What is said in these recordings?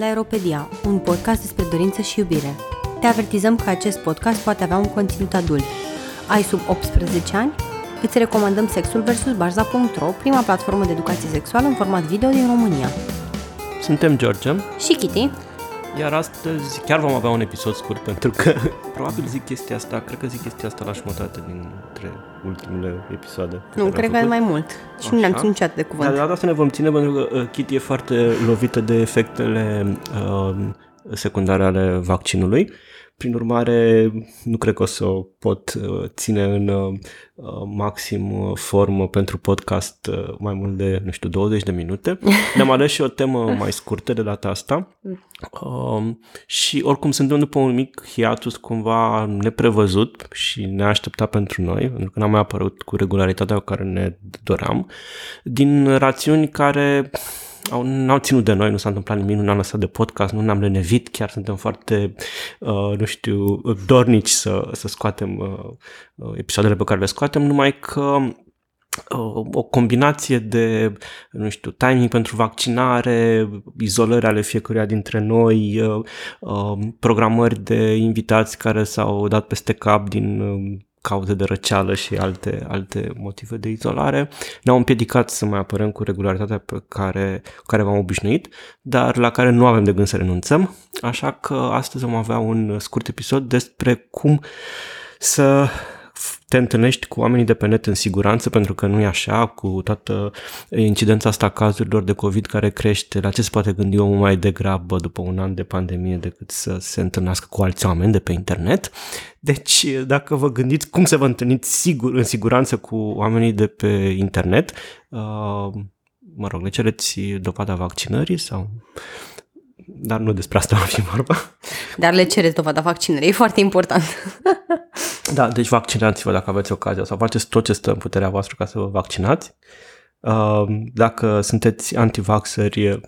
La Aeropedia, un podcast despre dorință și iubire. Te avertizăm că acest podcast poate avea un conținut adult. Ai sub 18 ani? Îți recomandăm Sexul vs Barza.ro, prima platformă de educație sexuală în format video din România. Suntem George și Kitty. Iar astăzi chiar vom avea un episod scurt, pentru că probabil cred că zic chestia asta la jumătate dintre ultimele episoade. Nu, cred că e mai mult și așa. Nu ne-am ținut de cuvânt. Dar de data asta ne vom ține, pentru că Kitty e foarte lovită de efectele secundare ale vaccinului. Prin urmare, nu cred că o să o pot ține în maxim formă pentru podcast mai mult de, 20 de minute. Ne-am ales și o temă mai scurtă de data asta și oricum suntem după un mic hiatus cumva neprevăzut și neașteptat pentru noi, pentru că n-am mai apărut cu regularitatea pe care ne doream, din rațiuni care... n-au ținut de noi, nu s-a întâmplat nimic, nu ne-am lăsat de podcast, nu ne-am lenevit, chiar suntem foarte, dornici să scoatem episoadele pe care le scoatem, numai că o combinație de, timing pentru vaccinare, izolări ale fiecăruia dintre noi, programări de invitați care s-au dat peste cap din... cauze de răceală și alte motive de izolare, ne-au împiedicat să mai apărăm cu regularitatea pe care v-am obișnuit, dar la care nu avem de gând să renunțăm, așa că astăzi vom avea un scurt episod despre cum să te întâlnești cu oamenii de pe net în siguranță, pentru că nu e așa, cu toată incidența asta a cazurilor de COVID care crește, la ce se poate gândi omul mai degrabă după un an de pandemie decât să se întâlnească cu alți oameni de pe internet. Deci, dacă vă gândiți cum să vă întâlniți în siguranță cu oamenii de pe internet, le cereți dovada vaccinării sau... Dar nu despre asta va fi vorba. Dar le cereți dovada vaccinării, e foarte important. Da, deci vaccinați-vă dacă aveți ocazia sau faceți tot ce stă în puterea voastră ca să vă vaccinați. Dacă sunteți antivaxeri,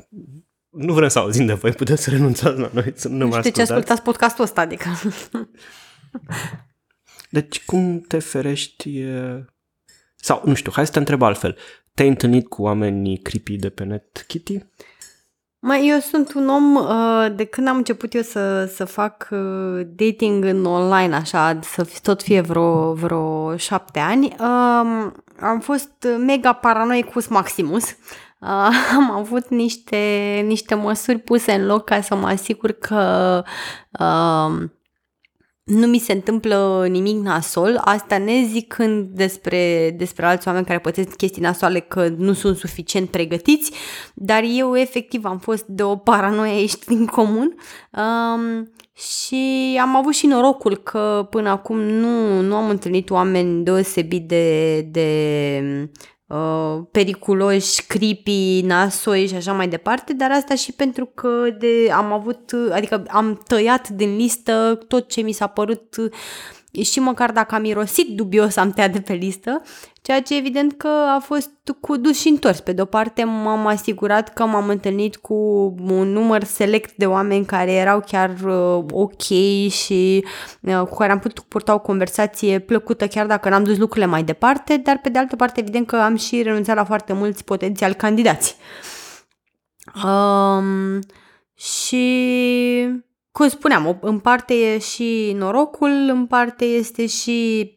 nu vrem să auzim de voi, puteți să renunțați la noi, să nu ne mai ascultați. Știu ce ascultați podcastul ăsta, adică. Deci cum te ferești... Sau, hai să te întreb altfel. Te-ai întâlnit cu oamenii creepy de pe net, Kitty? Eu sunt un om, de când am început eu să fac dating în online, așa, să tot fie vreo 7 ani, am fost mega paranoicus maximus. Am avut niște măsuri puse în loc ca să mă asigur că... nu mi se întâmplă nimic nasol, asta ne zicând despre alți oameni care pățesc chestii nasoale că nu sunt suficient pregătiți, dar eu efectiv am fost de o paranoia ieșit din comun și am avut și norocul că până acum nu am întâlnit oameni deosebit de periculoși, creepy, nasoi și așa mai departe, dar asta și pentru că am tăiat din listă tot ce mi s-a părut și măcar dacă am mirosit dubios am tăiat de pe listă, ceea ce evident că a fost cu dus și întors. Pe de-o parte m-am asigurat că m-am întâlnit cu un număr select de oameni care erau chiar ok și cu care am putut purta o conversație plăcută chiar dacă n-am dus lucrurile mai departe, dar pe de altă parte evident că am și renunțat la foarte mulți potențiali candidați. Și... cum spuneam, în parte e și norocul, în parte este și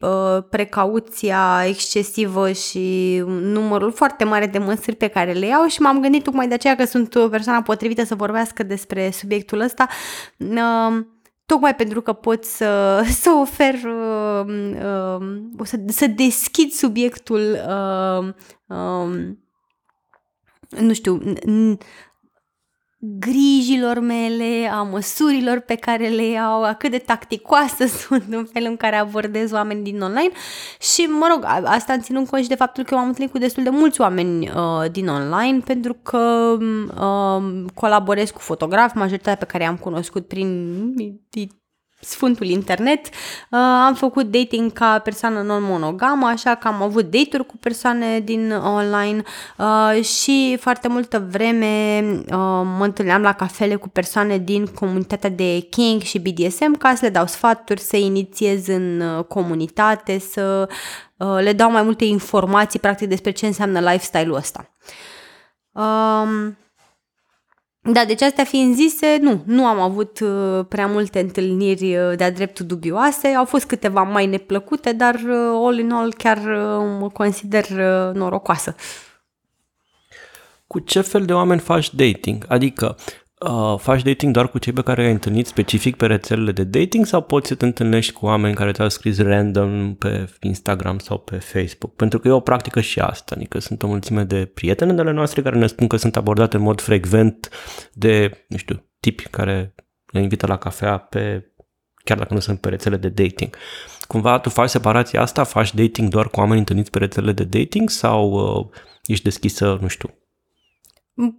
precauția excesivă și numărul foarte mare de măsuri pe care le iau și m-am gândit tocmai de aceea că sunt o persoană potrivită să vorbească despre subiectul ăsta, tocmai pentru că pot să ofer, să deschid subiectul, grijilor mele, a măsurilor pe care le iau, a cât de tacticoasă sunt în felul în care abordez oameni din online și, asta în ținând cont și de faptul că eu m-am întâlnit cu destul de mulți oameni din online, pentru că colaborez cu fotografi, majoritatea pe care i-am cunoscut prin sfântul internet. Am făcut dating ca persoană non-monogamă, așa că am avut date-uri cu persoane din online și foarte multă vreme mă întâlneam la cafele cu persoane din comunitatea de kink și BDSM ca să le dau sfaturi, să inițiez în comunitate, să le dau mai multe informații practic despre ce înseamnă lifestyle-ul ăsta. Da, deci astea fiind zise, nu am avut prea multe întâlniri de-a dreptul dubioase. Au fost câteva mai neplăcute, dar all in all chiar mă consider norocoasă. Cu ce fel de oameni faci dating? Adică faci dating doar cu cei pe care i-ai întâlnit specific pe rețelele de dating sau poți să te întâlnești cu oameni care te-au scris random pe Instagram sau pe Facebook? Pentru că e o practică și asta, adică sunt o mulțime de prietene de ale noastre care ne spun că sunt abordate în mod frecvent de, nu știu, tipi care le invită la cafea pe, chiar dacă nu sunt pe rețele de dating. Cumva tu faci separația asta, faci dating doar cu oameni întâlniți pe rețelele de dating sau ești deschisă, nu știu,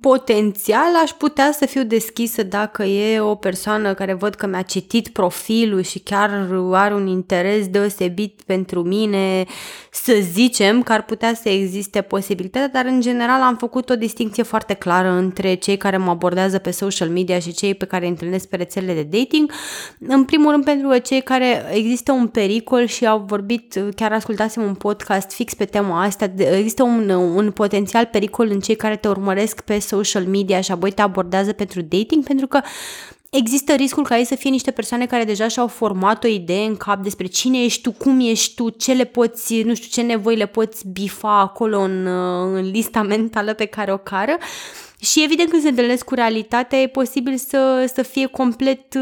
potențial aș putea să fiu deschisă dacă e o persoană care văd că mi-a citit profilul și chiar are un interes deosebit pentru mine, să zicem că ar putea să existe posibilitatea, dar în general am făcut o distincție foarte clară între cei care mă abordează pe social media și cei pe care îi întâlnesc pe rețelele de dating. În primul rând pentru cei care există un pericol și au vorbit, chiar ascultasem un podcast fix pe tema asta, există un potențial pericol în cei care te urmăresc pe social media și apoi te abordează pentru dating, pentru că există riscul ca ei să fie niște persoane care deja și-au format o idee în cap despre cine ești tu, cum ești tu, ce le poți, nu știu, ce nevoi le poți bifa acolo în lista mentală pe care o cară. Și evident când se întâlnesc cu realitatea e posibil să fie complet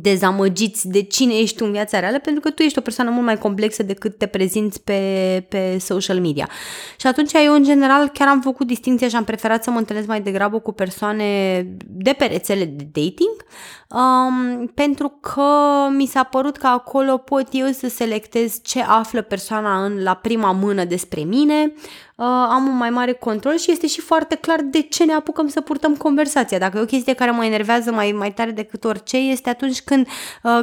dezamăgiți de cine ești tu în viața reală, pentru că tu ești o persoană mult mai complexă decât te prezinți pe social media. Și atunci eu în general chiar am făcut distinția și am preferat să mă întâlnesc mai degrabă cu persoane de pe rețele de dating, pentru că mi s-a părut că acolo pot eu să selectez ce află persoana la prima mână despre mine, am un mai mare control și este și foarte clar de ce ne apucăm să purtăm conversația. Dacă e o chestie care mă enervează mai tare decât orice, este atunci când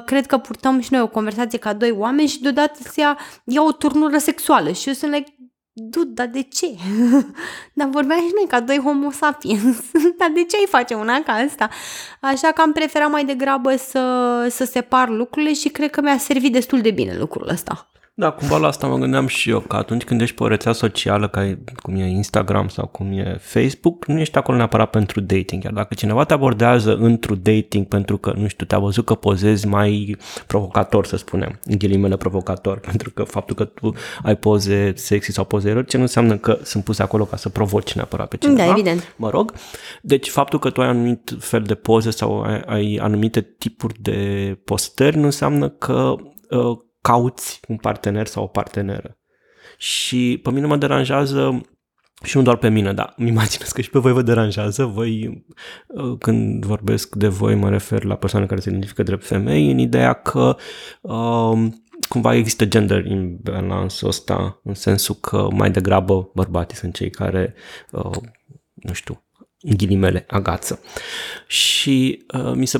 cred că purtăm și noi o conversație ca doi oameni și deodată se ia o turnură sexuală și eu sunt like, dude, dar de ce? Dar vorbeam și noi ca doi homo sapiens. Dar de ce ai face una ca asta? Așa că am preferat mai degrabă să separ lucrurile și cred că mi-a servit destul de bine lucrul ăsta. Da, cumva la asta mă gândeam și eu, că atunci când ești pe o rețea socială, cum e Instagram sau cum e Facebook, nu ești acolo neapărat pentru dating. Iar dacă cineva te abordează într-un dating pentru că, nu știu, te-a văzut că pozezi mai provocator, să spunem, în ghilimele provocator, pentru că faptul că tu ai poze sexy sau poze erotice nu înseamnă că sunt puse acolo ca să provoci neapărat pe cineva. Da, evident. Mă rog, deci faptul că tu ai anumit fel de poze sau ai anumite tipuri de postări nu înseamnă că cauți un partener sau o parteneră. Și pe mine mă deranjează, și nu doar pe mine, dar îmi imaginez că și pe voi vă deranjează. Voi, când vorbesc de voi, mă refer la persoane care se identifică drept femei, în ideea că cumva există gender imbalance ăsta, în sensul că mai degrabă bărbații sunt cei care, nu știu, în ghilimele, agață. Și mi se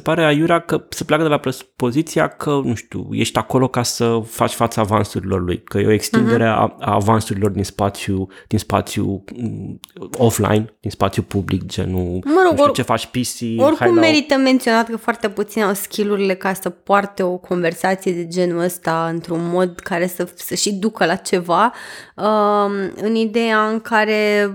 pare aiurea că se pleacă de la poziția că, nu știu, ești acolo ca să faci fața avansurilor lui, că e o extindere a avansurilor din spațiu offline, din spațiu public, genul, ce faci PC. Oricum merită menționat că foarte puțin au skill-urile ca să poarte o conversație de genul ăsta într-un mod care să și ducă la ceva, în ideea în care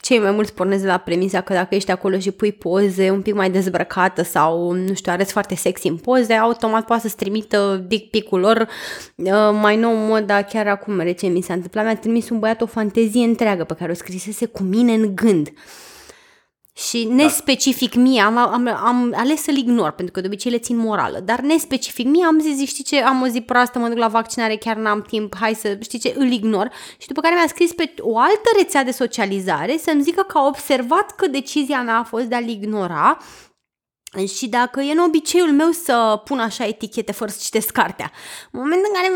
cei mai mulți pornesc la premisa că dacă ești acolo și pui poze un pic mai dezbrăcată sau, nu știu, arăți foarte sexy în poze, automat poate să-ți trimită dick pic-ul lor. Mai nou mod, dar chiar acum recent mi s-a întâmplat, mi-a trimis un băiat o fantezie întreagă pe care o scrisese cu mine în gând. Și nespecific mie, am ales să-l ignor, pentru că de obicei le țin morală, dar nespecific mie am zis, știi ce, am o zi proastă, mă duc la vaccinare, chiar n-am timp, hai să, știi ce, îl ignor. Și după care mi-a scris pe o altă rețea de socializare să-mi zică că a observat că decizia mea a fost de a-l ignora și dacă e în obiceiul meu să pun așa etichete fără să citesc cartea. În momentul în care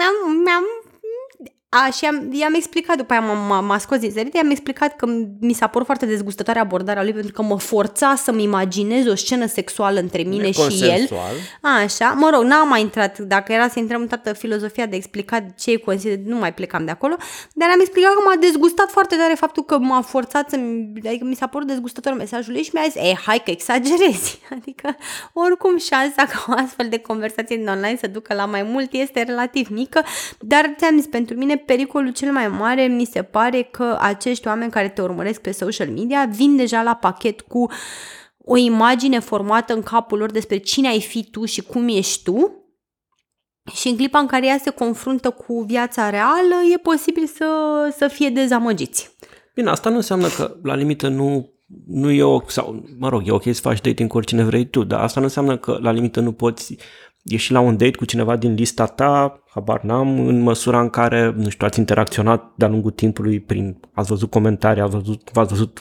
i-am explicat, după aia m-a scos din serie, i-am explicat că mi s-a părut foarte dezgustătoare abordarea lui pentru că mă forța să-mi imaginez o scenă sexuală între mine și el. Așa, mă rog, n-am mai intrat, dacă era să intrăm în toată filozofia de explicat ce îi consider, nu mai plecam de acolo, dar am explicat că m-a dezgustat foarte tare faptul că m-a forțat adică mi s-a părut dezgustător mesajul lui și mi-a zis, hai că exagerezi, adică oricum șansa ca o astfel de conversație din online să ducă la mai mult este relativ mică, dar ți-am zis, pentru mine pericolul cel mai mare mi se pare că acești oameni care te urmăresc pe social media vin deja la pachet cu o imagine formată în capul lor despre cine ai fi tu și cum ești tu. Și în clipa în care ea se confruntă cu viața reală, e posibil să fie dezamăgiți. Bine, asta nu înseamnă că la limită nu e ok, sau mă rog, e ok să faci dating cu oricine vrei tu, dar asta nu înseamnă că la limită nu poți ieși la un date cu cineva din lista ta, habar n-am, în măsura în care, nu știu, ați interacționat de-a lungul timpului prin, ați văzut comentarii, ați văzut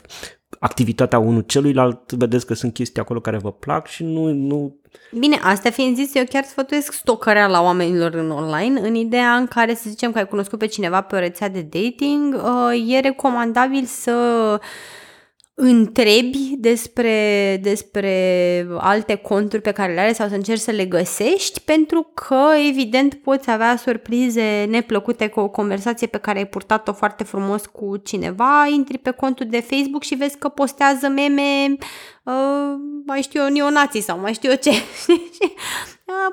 activitatea unul celuilalt, vedeți că sunt chestii acolo care vă plac și nu... Bine, astea fiind zis, eu chiar sfătuiesc stocarea la oamenilor în online, în ideea în care, să zicem că ai cunoscut pe cineva pe o rețea de dating, e recomandabil să întrebi despre alte conturi pe care le are sau să încerci să le găsești, pentru că evident poți avea surprize neplăcute cu o conversație pe care ai purtat-o foarte frumos cu cineva, intri pe contul de Facebook și vezi că postează meme, mai știu eu, neonații sau mai știu eu ce.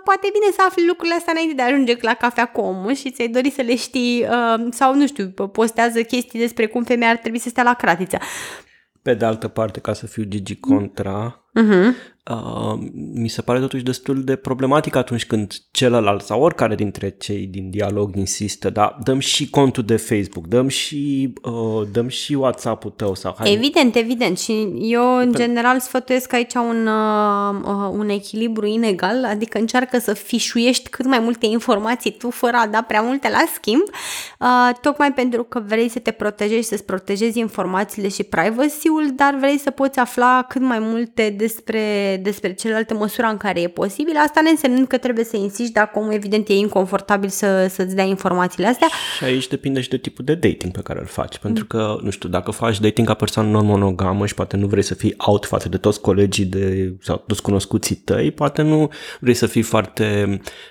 Poate bine să afli lucrurile astea înainte de a ajunge la cafea cu omul și ți-ai dori să le știi, sau nu știu, postează chestii despre cum femeia ar trebui să stea la cratiță. Pe de altă parte, ca să fiu Gigi contra, mi se pare totuși destul de problematic atunci când celălalt sau oricare dintre cei din dialog insistă, dar dăm și contul de Facebook, dăm și WhatsApp-ul tău. Sau, hai. Evident. Și eu, în general, sfătuiesc aici un echilibru inegal, adică încearcă să fișuiești cât mai multe informații tu fără a da prea multe la schimb, tocmai pentru că vrei să te protejezi, să-ți protejezi informațiile și privacy-ul, dar vrei să poți afla cât mai multe despre celelalte măsura în care e posibil, asta ne însemnând că trebuie să insiști dacă omul evident e inconfortabil să-ți dea informațiile astea. Și aici depinde și de tipul de dating pe care îl faci, pentru că, nu știu, dacă faci dating ca persoană non-monogamă și poate nu vrei să fii out față de toți colegii sau toți cunoscuții tăi, poate nu vrei să fii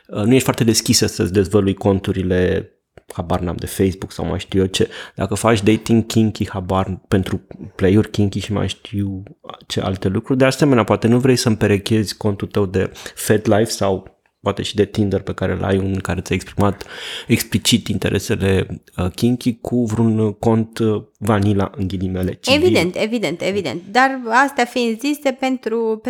nu ești foarte deschisă să-ți dezvălui conturile, habar n-am, de Facebook sau mai știu eu ce. Dacă faci dating kinky, habar, pentru play-uri kinky și mai știu ce alte lucruri. De asemenea, poate nu vrei să împerechezi contul tău de FetLife sau poate și de Tinder pe care l-ai, un care ți-a exprimat explicit interesele kinky, cu vreun cont vanila, în ghilimele, civil. Evident. Dar astea fiind zise, pentru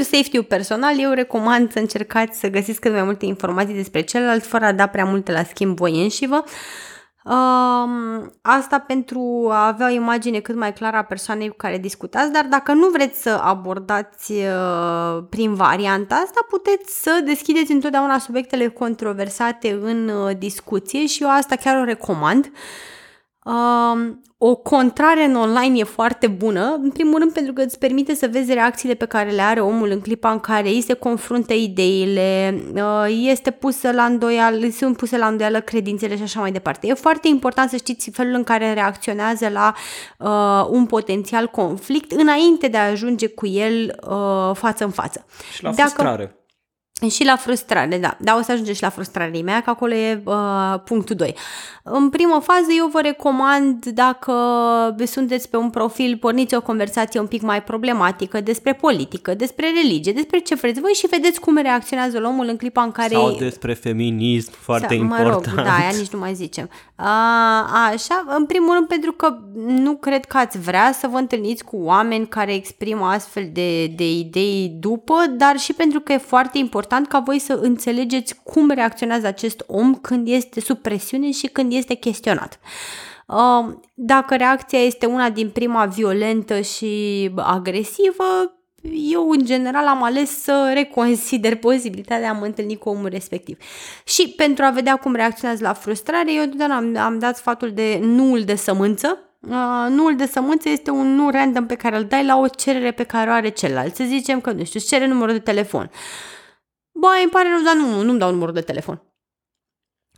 safety-ul personal, eu recomand să încercați să găsiți cât mai multe informații despre celălalt, fără a da prea multe la schimb voi înșivă. Asta pentru a avea o imagine cât mai clară a persoanei cu care discutați, dar dacă nu vreți să abordați prin varianta asta, puteți să deschideți întotdeauna subiectele controversate în discuție și eu asta chiar o recomand. O contrare în online e foarte bună, în primul rând pentru că îți permite să vezi reacțiile pe care le are omul în clipa în care îi se confruntă ideile, sunt puse la îndoială credințele și așa mai departe. E foarte important să știți felul în care reacționează la un potențial conflict înainte de a ajunge cu el față în față. Și la frustrare. Și la frustrare, da. Dar o să ajunge și la frustrarea mea, că acolo e punctul 2. În prima fază, eu vă recomand, dacă sunteți pe un profil, porniți o conversație un pic mai problematică despre politică, despre religie, despre ce vreți voi și vedeți cum reacționează omul în clipa în care... Sau despre feminism, foarte important. Mă rog, da, aia nici nu mai zicem. Așa, în primul rând, pentru că nu cred că ați vrea să vă întâlniți cu oameni care exprimă astfel de idei după, dar și pentru că e foarte important ca voi să înțelegeți cum reacționează acest om când este sub presiune și când este chestionat. Dacă reacția este una din prima violentă și agresivă, eu în general am ales să reconsider posibilitatea de a mă întâlni cu omul respectiv. Și pentru a vedea cum reacționează la frustrare, eu am dat sfatul de nuul de sămânță. Nuul de sămânță este un nu random pe care îl dai la o cerere pe care o are celălalt. Să zicem că, nu știu, îți cere numărul de telefon. Băi, îmi pare rău, dar nu-mi dau numărul de telefon.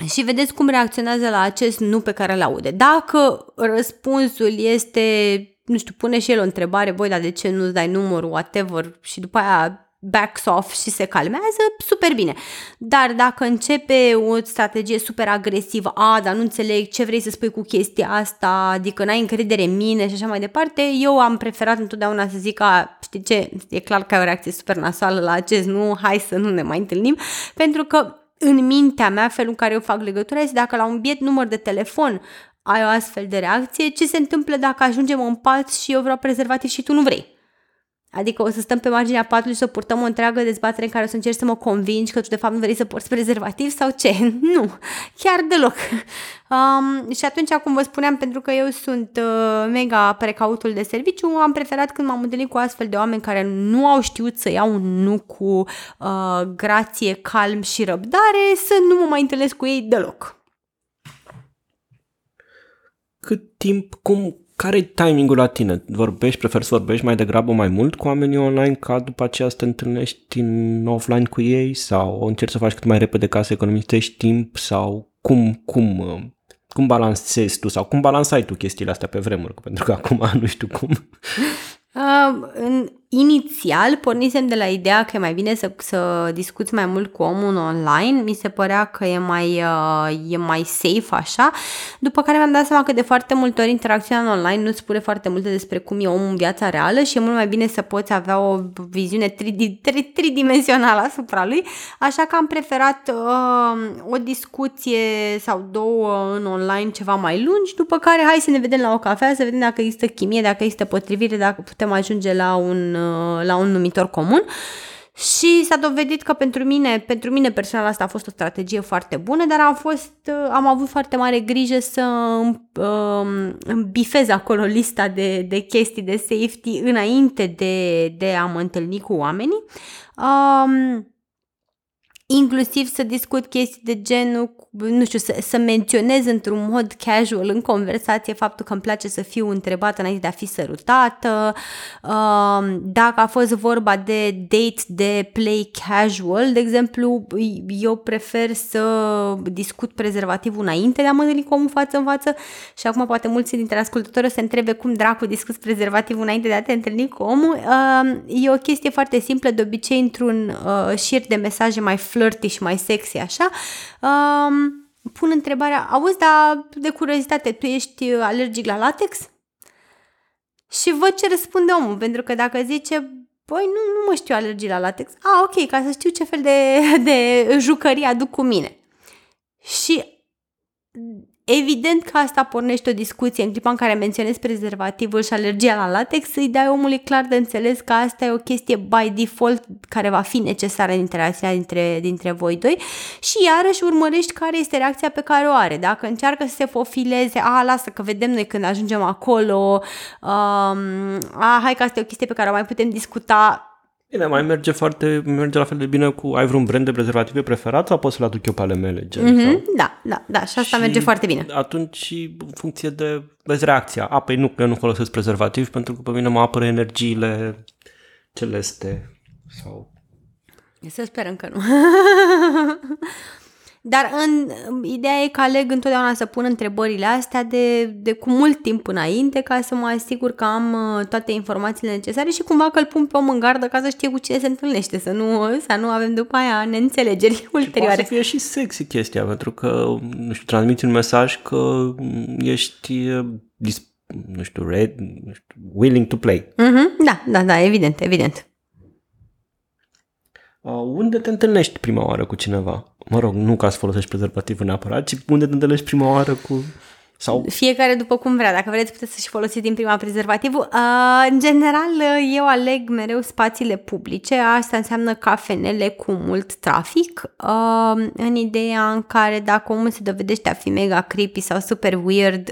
Și vedeți cum reacționează la acest nu pe care îl aude. Dacă răspunsul este, nu știu, pune și el o întrebare, băi, dar de ce nu-ți dai numărul, whatever, și după aia backs off și se calmează, super bine. Dar dacă începe o strategie super agresivă, dar nu înțeleg ce vrei să spui cu chestia asta, adică n-ai încredere în mine și așa mai departe, eu am preferat întotdeauna să zic, știi ce, e clar că ai o reacție super nasoală la acest nu, hai să nu ne mai întâlnim, pentru că în mintea mea felul în care eu fac legătura este dacă la un biet număr de telefon ai o astfel de reacție, ce se întâmplă dacă ajungem în pat și eu vreau prezervativ și tu nu vrei? Adică o să stăm pe marginea patului și o purtăm o întreagă dezbatere în care o să încerci să mă convingi că tu de fapt nu vrei să porți prezervativ sau ce? Nu, chiar deloc. Și atunci, cum vă spuneam, pentru că eu sunt mega precautul de serviciu, am preferat când m-am întâlnit cu astfel de oameni care nu au știut să iau un nu cu grație, calm și răbdare, să nu mă mai întâlnesc cu ei deloc. Cât timp, care-i timingul la tine? Preferi să vorbești mai degrabă mai mult cu oamenii online ca după aceea să te întâlnești în offline cu ei sau încerci să faci cât mai repede ca să economisești timp sau cum balansezi tu sau cum balansai tu chestiile astea pe vremuri? Pentru că acum nu știu cum. Inițial pornisem de la ideea că e mai bine să discuți mai mult cu omul online, mi se părea că e mai safe așa, după care mi-am dat seama că de foarte multe ori interacțiunea online nu spune foarte multe despre cum e omul în viața reală și e mult mai bine să poți avea o viziune tridimensională asupra lui, așa că am preferat o discuție sau două în online ceva mai lungi, după care hai să ne vedem la o cafea, să vedem dacă există chimie, dacă există potrivire, dacă putem ajunge la un numitor comun și s-a dovedit că pentru mine personal asta a fost o strategie foarte bună, dar am avut foarte mare grijă să îmi bifez acolo lista de chestii de safety înainte de a mă întâlni cu oamenii. Inclusiv să discut chestii de genul, nu știu, să menționez într-un mod casual în conversație faptul că îmi place să fiu întrebată înainte de a fi sărutată, dacă a fost vorba de date de play casual, de exemplu, eu prefer să discut prezervativul înainte de a mă întâlni cu omul față în față și acum poate mulți dintre ascultători se întrebe cum dracu discuți prezervativul înainte de a te întâlni cu omul. E o chestie foarte simplă, de obicei într-un șir de mesaje mai flirty și mai sexy, așa, pun întrebarea, auzi, dar de curiozitate, tu ești alergic la latex? Și văd ce răspunde omul, pentru că dacă zice, băi, nu mă știu alergic la latex, ok, ca să știu ce fel de jucării aduc cu mine. Și evident că asta pornește o discuție. În clipa în care menționez prezervativul și alergia la latex, îi dai omului clar de înțeles că asta e o chestie by default care va fi necesară în interacțiunea dintre voi doi și iarăși urmărești care este reacția pe care o are. Dacă încearcă să se fofileze, lasă că vedem noi când ajungem acolo, hai că asta e o chestie pe care o mai putem discuta. Bine, mai merge la fel de bine cu, ai vreun brand de prezervative preferat sau poți să le aduc eu pe ale mele? Da, și asta merge foarte bine. Atunci, în funcție de, vezi reacția, păi nu, eu nu folosesc prezervativ pentru că pe mine mă apără energiile celeste sau... Să sperăm că nu. Dar ideea e că aleg întotdeauna să pun întrebările astea de cu mult timp înainte ca să mă asigur că am toate informațiile necesare și cumva că îl pun pe om în gardă ca să știe cu cine se întâlnește, să nu avem după aia neînțelegeri ulterioare. Poate să fie și sexy chestia, pentru că, nu știu, transmiți un mesaj că ești willing to play. Mm-hmm. Da, evident. Unde te întâlnești prima oară cu cineva? Mă rog, nu ca să folosești prezervativul neapărat, ci unde te întâlnești prima oară cu... Sau... Fiecare după cum vrea. Dacă vreți, puteți să-și folosiți din prima prezervativul. În general, eu aleg mereu spațiile publice. Asta înseamnă cafenele cu mult trafic. În ideea în care dacă omul se dovedește a fi mega creepy sau super weird,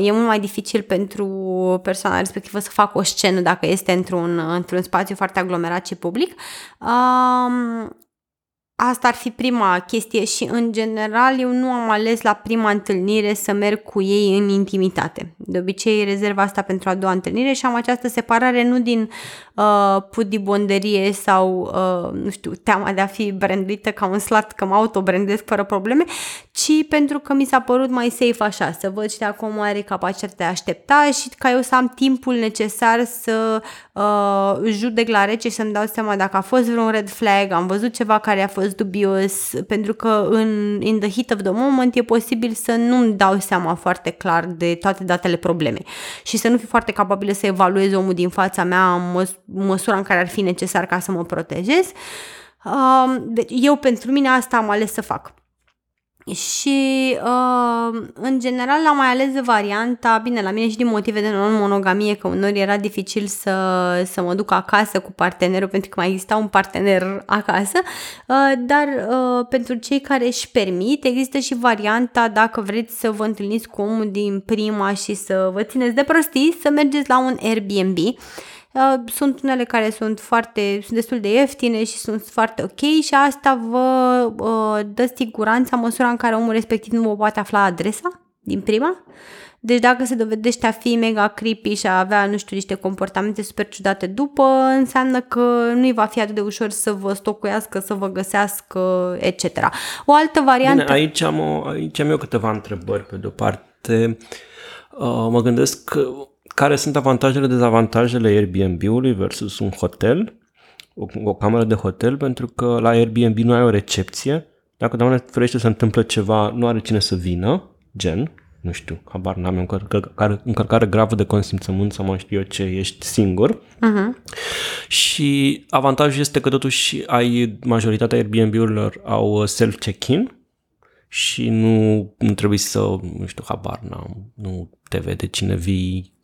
e mult mai dificil pentru persoana respectivă să facă o scenă dacă este într-un spațiu foarte aglomerat și public. Asta ar fi prima chestie și, în general, eu nu am ales la prima întâlnire să merg cu ei în intimitate. De obicei, rezerv asta pentru a doua întâlnire și am această separare nu din pudibonderie sau, nu știu, teama de a fi branduită ca un slat, că mă autobrandesc fără probleme, ci pentru că mi s-a părut mai safe așa, să văd și dacă omul are capacitatea de a aștepta și ca eu să am timpul necesar să judec la rece și să-mi dau seama dacă a fost vreun red flag, am văzut ceva care a fost dubios, pentru că in the heat of the moment e posibil să nu-mi dau seama foarte clar de toate datele problemei și să nu fiu foarte capabilă să evaluez omul din fața mea în măsura în care ar fi necesar ca să mă protejez. Eu pentru mine asta am ales să fac. Și în general am mai ales varianta, bine, la mine și din motive de non-monogamie, că uneori era dificil să mă duc acasă cu partenerul, pentru că mai exista un partener acasă, dar pentru cei care își permit, există și varianta, dacă vreți să vă întâlniți cu omul din prima și să vă țineți de prostii, să mergeți la un Airbnb. Sunt unele care sunt destul de ieftine și sunt foarte ok și asta vă dă siguranța în măsura în care omul respectiv nu vă poate afla adresa din prima. Deci dacă se dovedește a fi mega creepy și a avea, nu știu, niște comportamente super ciudate după, înseamnă că nu-i va fi atât de ușor să vă stocuiască, să vă găsească, etc. O altă variantă... Bine, aici am eu câteva întrebări. Pe de-o parte, mă gândesc că care sunt avantajele, dezavantajele Airbnb-ului versus un hotel, o cameră de hotel, pentru că la Airbnb nu ai o recepție. Dacă, doamne ferește, se întâmplă ceva, nu are cine să vină, gen, nu știu, habar n-am, încărcare gravă de consimțământ sau mai știu eu ce, ești singur. Uh-huh. Și avantajul este că totuși majoritatea Airbnb-urilor au self-check-in, și nu trebuie să, nu știu, habar n-am, nu te vede cine vii,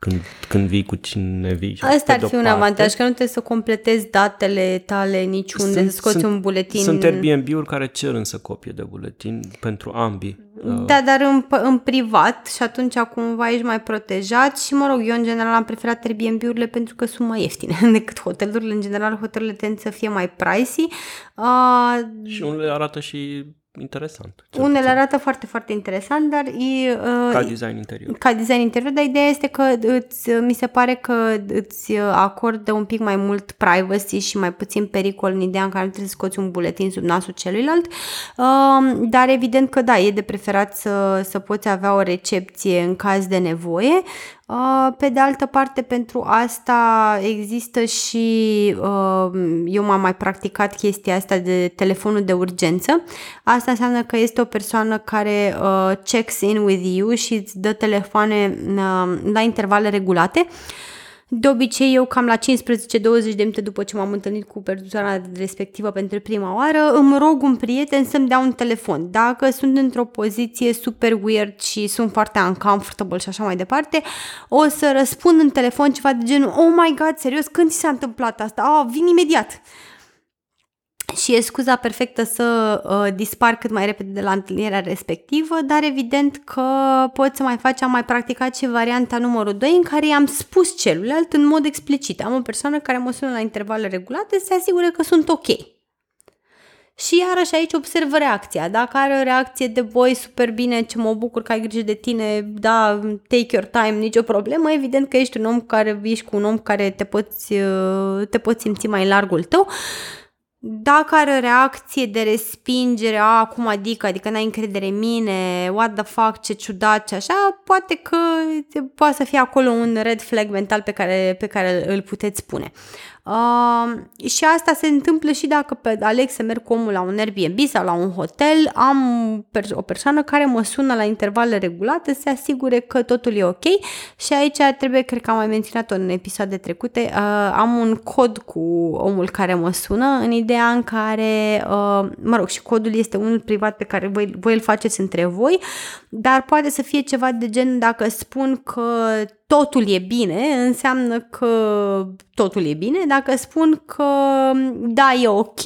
când vii, cu cine vii. Asta ar fi un avantaj, că nu trebuie să completezi datele tale niciunde, să scoți un buletin. Sunt Airbnb-uri care cer însă copie de buletin pentru ambii. Da, dar în privat și atunci cumva ești mai protejat și, mă rog, eu în general am preferat Airbnb-urile pentru că sunt mai ieftine decât hotelurile. În general, hotelurile tind să fie mai pricey. Și unele arată și... interesant. Unele arată foarte, foarte interesant, dar e... ca design interior. Ca design interior, dar ideea este că mi se pare că îți acordă un pic mai mult privacy și mai puțin pericol în ideea în care nu trebuie să scoți un buletin sub nasul celuilalt, dar evident că da, e de preferat să poți avea o recepție în caz de nevoie. Pe de altă parte, pentru asta există și, eu m-am mai practicat chestia asta de telefonul de urgență. Asta înseamnă că este o persoană care checks in with you și îți dă telefoane la intervale regulate. De obicei, eu cam la 15-20 de minute după ce m-am întâlnit cu persoana respectivă pentru prima oară, îmi rog un prieten să-mi dea un telefon. Dacă sunt într-o poziție super weird și sunt foarte uncomfortable și așa mai departe, o să răspund în telefon ceva de genul: oh my god, serios, când ți s-a întâmplat asta? Vin imediat! Și e scuza perfectă să dispar cât mai repede de la întâlnirea respectivă, dar evident că pot să mai faci, am mai practicat și varianta numărul 2, în care i-am spus celuilalt în mod explicit: am o persoană care mă sună la intervale regulate să se asigure că sunt ok. Și iarăși aici observă reacția. Dacă are o reacție de boi, super bine, ce mă bucur că ai grijă de tine, da, take your time, nicio problemă, evident că ești cu un om care te poți simți mai largul tău. Dacă are o reacție de respingere, cum adică n-ai încredere în mine, what the fuck, ce ciudat și așa, poate că poate să fie acolo un red flag mental pe care îl puteți pune. Și asta se întâmplă și dacă aleg să merg cu omul la un Airbnb sau la un hotel, am o persoană care mă sună la intervale regulate să se asigure că totul e ok. Și aici trebuie, cred că am mai menționat-o în episoade trecute, am un cod cu omul care mă sună, în ideea în care, mă rog, și codul este unul privat pe care voi îl faceți între voi, dar poate să fie ceva de gen: dacă spun că totul e bine, înseamnă că totul e bine. Dacă spun că da, e ok,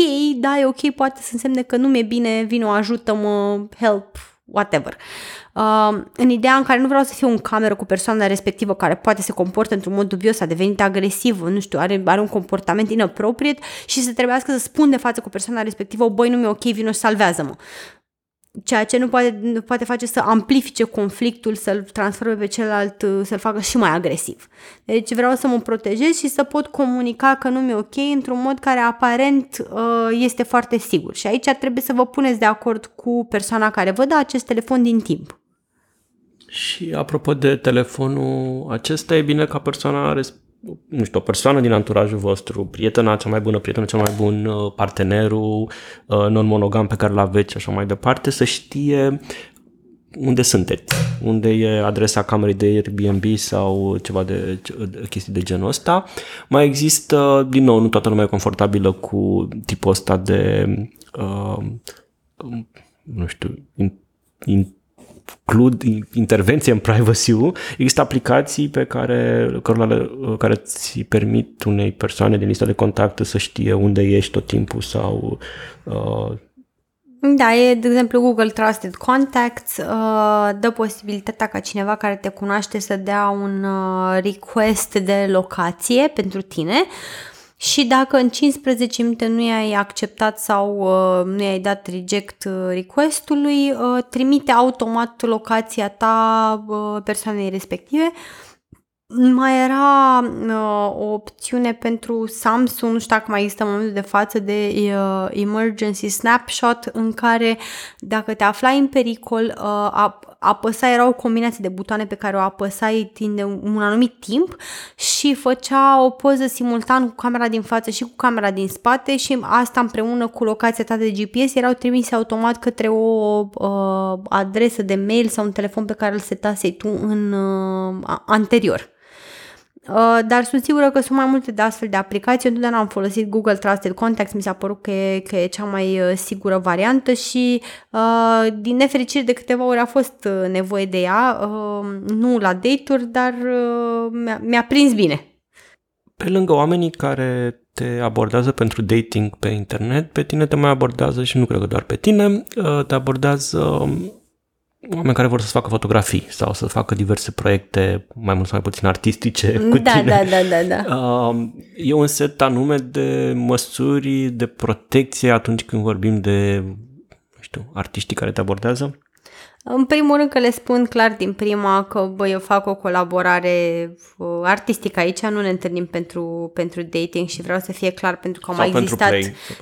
poate să însemne că nu mi-e bine, vino, ajută-mă, help, whatever. În ideea în care nu vreau să fiu în cameră cu persoana respectivă care poate se comportă într-un mod dubios, a devenit agresivă, nu știu, are un comportament inappropriat și să trebuiască să spun de față cu persoana respectivă: băi, nu mi-e ok, vino și salvează-mă. Ceea ce nu poate face să amplifice conflictul, să-l transforme pe celălalt, să-l facă și mai agresiv. Deci vreau să mă protejez și să pot comunica că nu mi-e ok într-un mod care aparent este foarte sigur. Și aici trebuie să vă puneți de acord cu persoana care vă dă acest telefon din timp. Și apropo de telefonul acesta, e bine ca o persoană din anturajul vostru, prietena cea mai bună, prietenul cel mai bun, partenerul non-monogam pe care l-aveți, așa mai departe, să știe unde sunteți, unde e adresa camerei de Airbnb sau ceva de chestii de genul ăsta. Mai există, din nou, nu toată lumea e confortabilă cu tipul ăsta de, nu știu, intervenție în privacy-ul. Există aplicații pe care ți permit unei persoane din lista de contact să știe unde ești tot timpul sau... Da, e, de exemplu, Google Trusted Contacts dă posibilitatea ca cineva care te cunoaște să dea un request de locație pentru tine și dacă în 15 minute nu i-ai acceptat sau nu i-ai dat reject request-ului, trimite automat locația ta persoanei respective. Mai era o opțiune pentru Samsung, nu știu dacă mai există în momentul de față, de emergency snapshot, în care dacă te aflai în pericol, apăsai, era o combinație de butoane pe care o apăsai timp de un anumit timp și făcea o poză simultan cu camera din față și cu camera din spate și asta împreună cu locația ta de GPS erau trimise automat către o adresă de mail sau un telefon pe care îl setasei tu în anterior. Dar sunt sigură că sunt mai multe de astfel de aplicații. Eu întotdeauna am folosit Google Trusted Contacts, mi s-a părut că e cea mai sigură variantă și din nefericire de câteva ori a fost nevoie de ea, nu la date-uri, dar mi-a prins bine. Pe lângă oamenii care te abordează pentru dating pe internet, pe tine te mai abordează, și nu cred că doar pe tine, te abordează oameni care vor să facă fotografii sau să facă diverse proiecte, mai mult sau mai puțin artistice, cu tine. Da. E un set anume de măsuri de protecție atunci când vorbim de, nu știu, artiștii care te abordează? În primul rând că le spun clar din prima că eu fac o colaborare artistică aici, nu ne întâlnim pentru dating și vreau să fie clar pentru că au mai existat...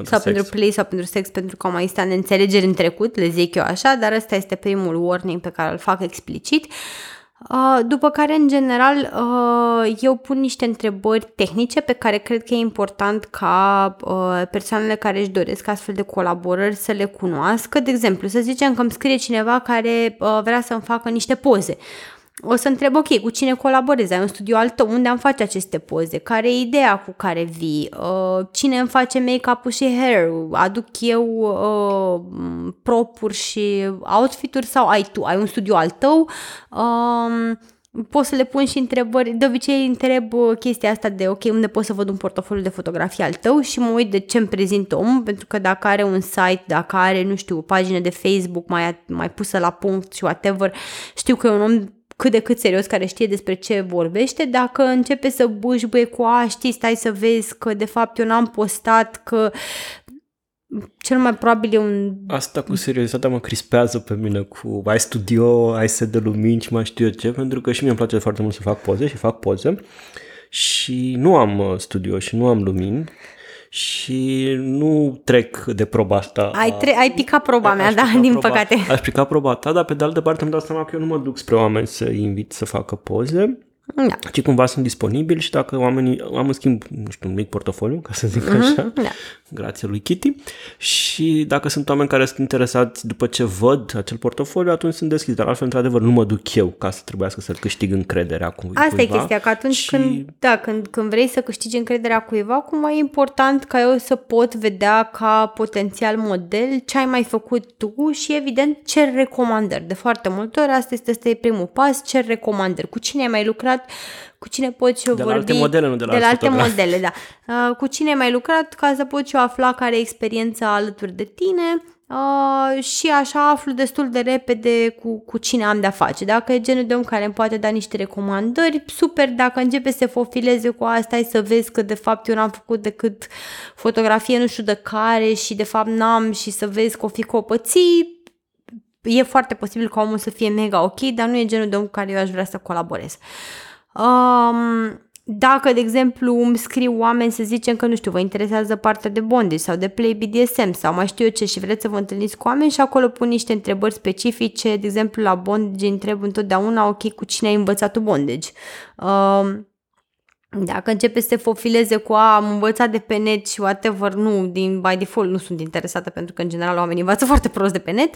Sau pentru play sau pentru sex, pentru că au mai existat neînțelegeri în trecut, le zic eu așa, dar ăsta este primul warning pe care îl fac explicit. După care, în general, eu pun niște întrebări tehnice pe care cred că e important ca persoanele care își doresc astfel de colaborări să le cunoască. De exemplu, să zicem că îmi scrie cineva care vrea să-mi facă niște poze. O să întreb, ok, cu cine colaborezi? Ai un studio al tău? Unde am face aceste poze? Care e ideea cu care vii? Cine îmi face make-up-ul și hair-ul? Aduc eu prop-uri și outfit-uri sau ai tu? Ai un studio al tău? Pot să le pun și întrebări. De obicei întreb chestia asta de, ok, unde pot să văd un portofoliu de fotografie al tău și mă uit de ce îmi prezint omul, pentru că dacă are un site, dacă are, nu știu, o pagină de Facebook mai pusă la punct și whatever, știu că e un om cât de cât serios, care știe despre ce vorbește. Dacă începe să bâșbâie cu știi, stai să vezi că de fapt eu n-am postat, că cel mai probabil e un... Asta cu seriozitatea mă crispează pe mine cu ai studio, ai set de lumini și mai știu eu ce, pentru că și mie îmi place foarte mult să fac poze și fac poze și nu am studio și nu am lumini și nu trec de proba asta. Ai picat proba mea, da, din păcate. Aș pica proba ta, dar pe de altă parte îmi dau seama că eu nu mă duc spre oameni să-i invit să facă poze, da, ci cumva sunt disponibili și dacă oamenii... Am în schimb, nu știu, un mic portofoliu, ca să zic așa, da, grație lui Kitty, și dacă sunt oameni care sunt interesați după ce văd acel portofoliu, atunci sunt deschis, dar altfel, într-adevăr, nu mă duc eu ca să trebuiască să-l câștig încrederea cuiva. Asta e chestia, că atunci când vrei să câștigi încrederea cuiva, cum e important ca eu să pot vedea ca potențial model ce ai mai făcut tu și, evident, cer recomandări. De foarte multe ori, asta e primul pas, cer recomandări. Cu cine ai mai lucrat, cu cine poți eu vorbi... De la alte modele, da. Cu cine ai mai lucrat, ca să poți eu afla care e experiența alături de tine și așa aflu destul de repede cu cine am de-a face. Dacă e genul de om care îmi poate da niște recomandări, super. Dacă începe să se fofileze cu asta, ai să vezi că de fapt eu n-am făcut decât fotografie nu știu de care și de fapt n-am și să vezi că o fi copății, e foarte posibil ca omul să fie mega ok, dar nu e genul de om cu care eu aș vrea să colaborez. Dacă, de exemplu, îmi scriu oameni să zicem că, nu știu, vă interesează partea de bondage sau de play BDSM sau mai știu eu ce și vreți să vă întâlniți cu oameni și acolo pun niște întrebări specifice, de exemplu, la bondage întreb întotdeauna, ok, cu cine ai învățat tu bondage? Dacă începe să te fofileze cu am învățat de pe net și whatever, nu, by default nu sunt interesată, pentru că în general oamenii învață foarte prost de pe net,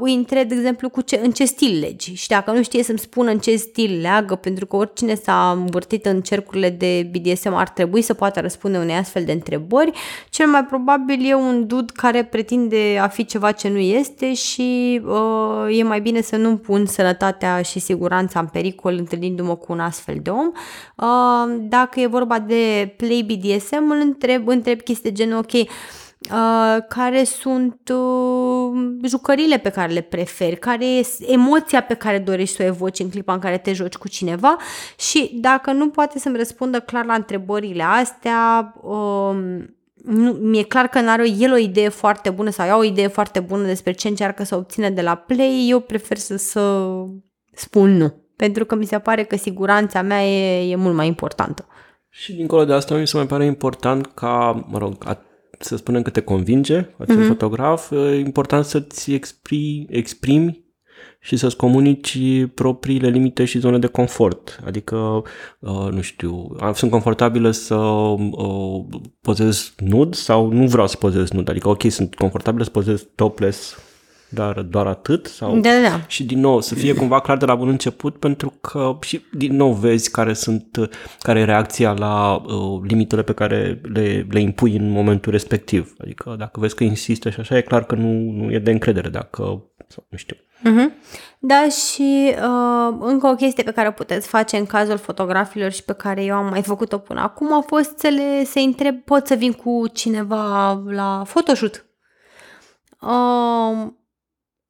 îi întreb, de exemplu, în ce stil legi. Și dacă nu știe să-mi spună în ce stil leagă, pentru că oricine s-a învârtit în cercurile de BDSM ar trebui să poată răspunde unei astfel de întrebări, cel mai probabil e un dud care pretinde a fi ceva ce nu este și e mai bine să nu-mi pun sănătatea și siguranța în pericol întâlnindu-mă cu un astfel de om. Dacă e vorba de play BDSM, îl întreb chestii de genul, ok, care sunt jucăriile pe care le preferi, care e emoția pe care dorești să o evoci în clipa în care te joci cu cineva, și dacă nu poate să-mi răspundă clar la întrebările astea, mi-e clar că n-are el o idee foarte bună sau ea o idee foarte bună despre ce încearcă să obțină de la play, eu prefer să spun nu. Pentru că mi se pare că siguranța mea e mult mai importantă. Și dincolo de asta, mi se mai pare important ca, să spunem că te convinge acel fotograf, e important să-ți exprimi și să-ți comunici propriile limite și zone de confort. Adică, nu știu, sunt confortabilă să pozez nude sau nu vreau să pozez nude. Adică, ok, sunt confortabilă să pozez topless, dar doar atât? Sau... Da. Și din nou, să fie cumva clar de la bun început, pentru că și din nou vezi care e reacția la limitele pe care le impui în momentul respectiv. Adică dacă vezi că insistă și așa, e clar că nu e de încredere, dacă, sau, nu știu. Da, și încă o chestie pe care o puteți face în cazul fotografilor și pe care eu am mai făcut-o până acum a fost să-i întreb, pot să vin cu cineva la photoshoot?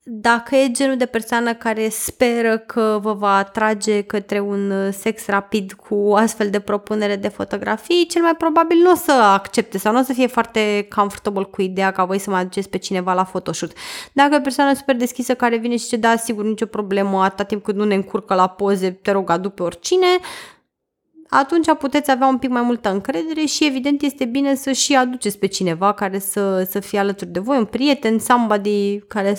Dacă e genul de persoană care speră că vă va atrage către un sex rapid cu astfel de propunere de fotografii, cel mai probabil nu o să accepte sau nu o să fie foarte comfortable cu ideea ca voi să mai aduceți pe cineva la photoshoot. Dacă e o persoană super deschisă care vine și zice, da, sigur, nicio problemă, atâta timp cât nu ne încurcă la poze, te rog, adu pe oricine, atunci puteți avea un pic mai multă încredere și evident este bine să și aduceți pe cineva care să fie alături de voi, un prieten, somebody care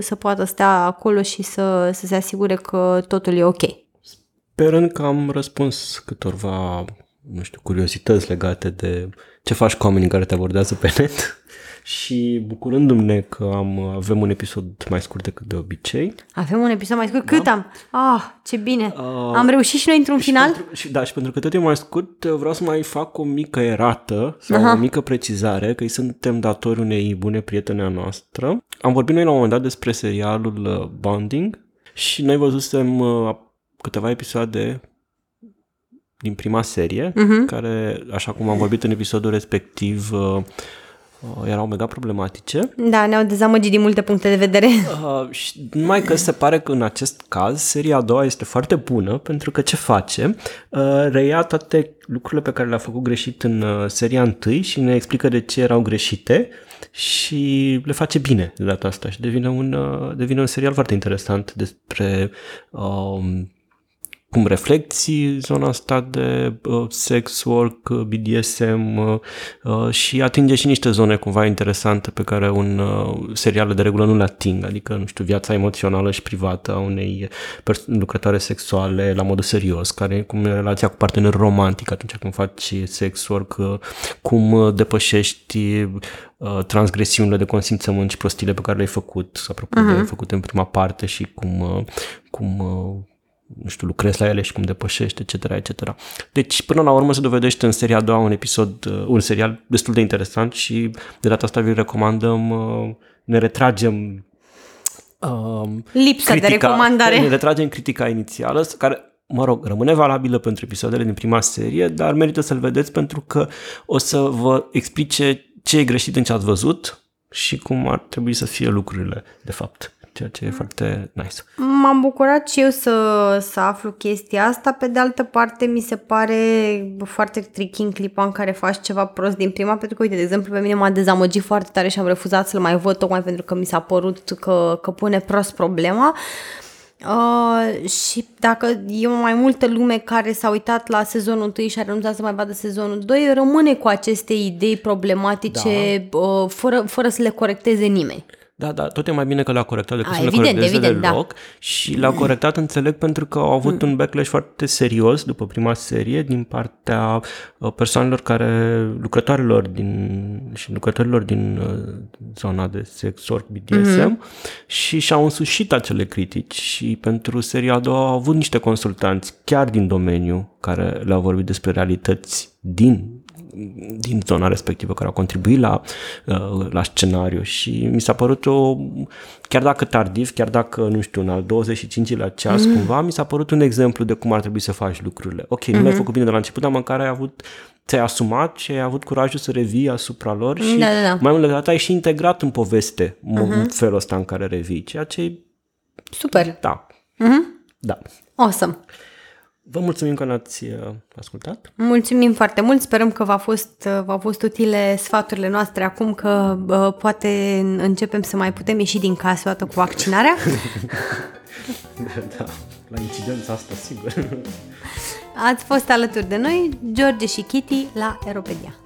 să poată sta acolo și să se asigure că totul e ok. Sperând că am răspuns câtorva, nu știu, curiozități legate de ce faci cu oamenii care te abordează pe net și bucurându-ne că avem un episod mai scurt decât de obicei. Avem un episod mai scurt? Da. Cât am? Ah, ce bine! Am reușit și noi într-un final? Și pentru că tot e mai scurt, vreau să mai fac o mică erată sau o mică precizare, că îi suntem datori unei bune prietene a noastră. Am vorbit noi la un moment dat despre serialul Bonding și noi văzusem câteva episoade din prima serie, care, așa cum am vorbit în episodul respectiv, erau mega problematice. Da, ne-au dezamăgit din multe puncte de vedere. Și numai că se pare că în acest caz seria a doua este foarte bună, pentru că ce face? Reia toate lucrurile pe care le-a făcut greșit în seria întâi și ne explică de ce erau greșite și le face bine de data asta și devine un serial foarte interesant despre cum reflecti zona asta de sex work, BDSM și atinge și niște zone cumva interesante pe care un serial de regulă nu le ating, adică, nu știu, viața emoțională și privată a unei lucrătoare sexuale la modul serios, care cum e relația cu partener romantic atunci când faci sex work, cum depășești transgresiunile de consimțământ și prostiile pe care le-ai făcut, apropo de făcute în prima parte și cum nu știu, lucrezi la ele și cum depășești, etc., etc. Deci, până la urmă, se dovedește în seria a doua un serial destul de interesant și de data asta vi-l recomandăm, ne retragem lipsa de recomandare. Ne retragem critica inițială, care, rămâne valabilă pentru episoadele din prima serie, dar merită să-l vedeți pentru că o să vă explice ce e greșit în ce ați văzut și cum ar trebui să fie lucrurile, de fapt. Ceea ce e foarte nice. M-am bucurat și eu să aflu chestia asta. Pe de altă parte, mi se pare foarte tricky în clipa în care faci ceva prost din prima, pentru că, uite, de exemplu, pe mine m-a dezamăgit foarte tare și am refuzat să-l mai văd, tocmai pentru că mi s-a părut că pune prost problema. Și dacă e mai multă lume care s-a uitat la sezonul 1 și a renunțat să mai vadă sezonul 2, rămâne cu aceste idei problematice fără să le corecteze nimeni. Da, da, tot e mai bine că l-a corectat decât să le corecteze deloc. Și l-a corectat, înțeleg, pentru că au avut un backlash foarte serios după prima serie din partea persoanelor care, lucrătoarelor și lucrătorilor din zona de sex work BDSM și și-au însușit acele critici și pentru seria a doua au avut niște consultanți chiar din domeniu care le-au vorbit despre realități din zona respectivă, care au contribuit la scenariu și mi s-a părut chiar dacă tardiv, chiar dacă, nu știu, al 25-lea ceas, cumva, mi s-a părut un exemplu de cum ar trebui să faci lucrurile. Ok, nu l-ai făcut bine de la început, dar măcar ai avut, ți-ai asumat și ai avut curajul să revii asupra lor și mai mult de data ai și integrat în poveste felul ăsta în care revii, ceea ce super! Da. Da. Awesome! Vă mulțumim că ne-ați ascultat. Mulțumim foarte mult. Sperăm că v-au fost utile sfaturile noastre acum că poate începem să mai putem ieși din casă odată cu vaccinarea. Da, la incidența asta, sigur. Ați fost alături de noi, George și Kitty, la Aeropedia.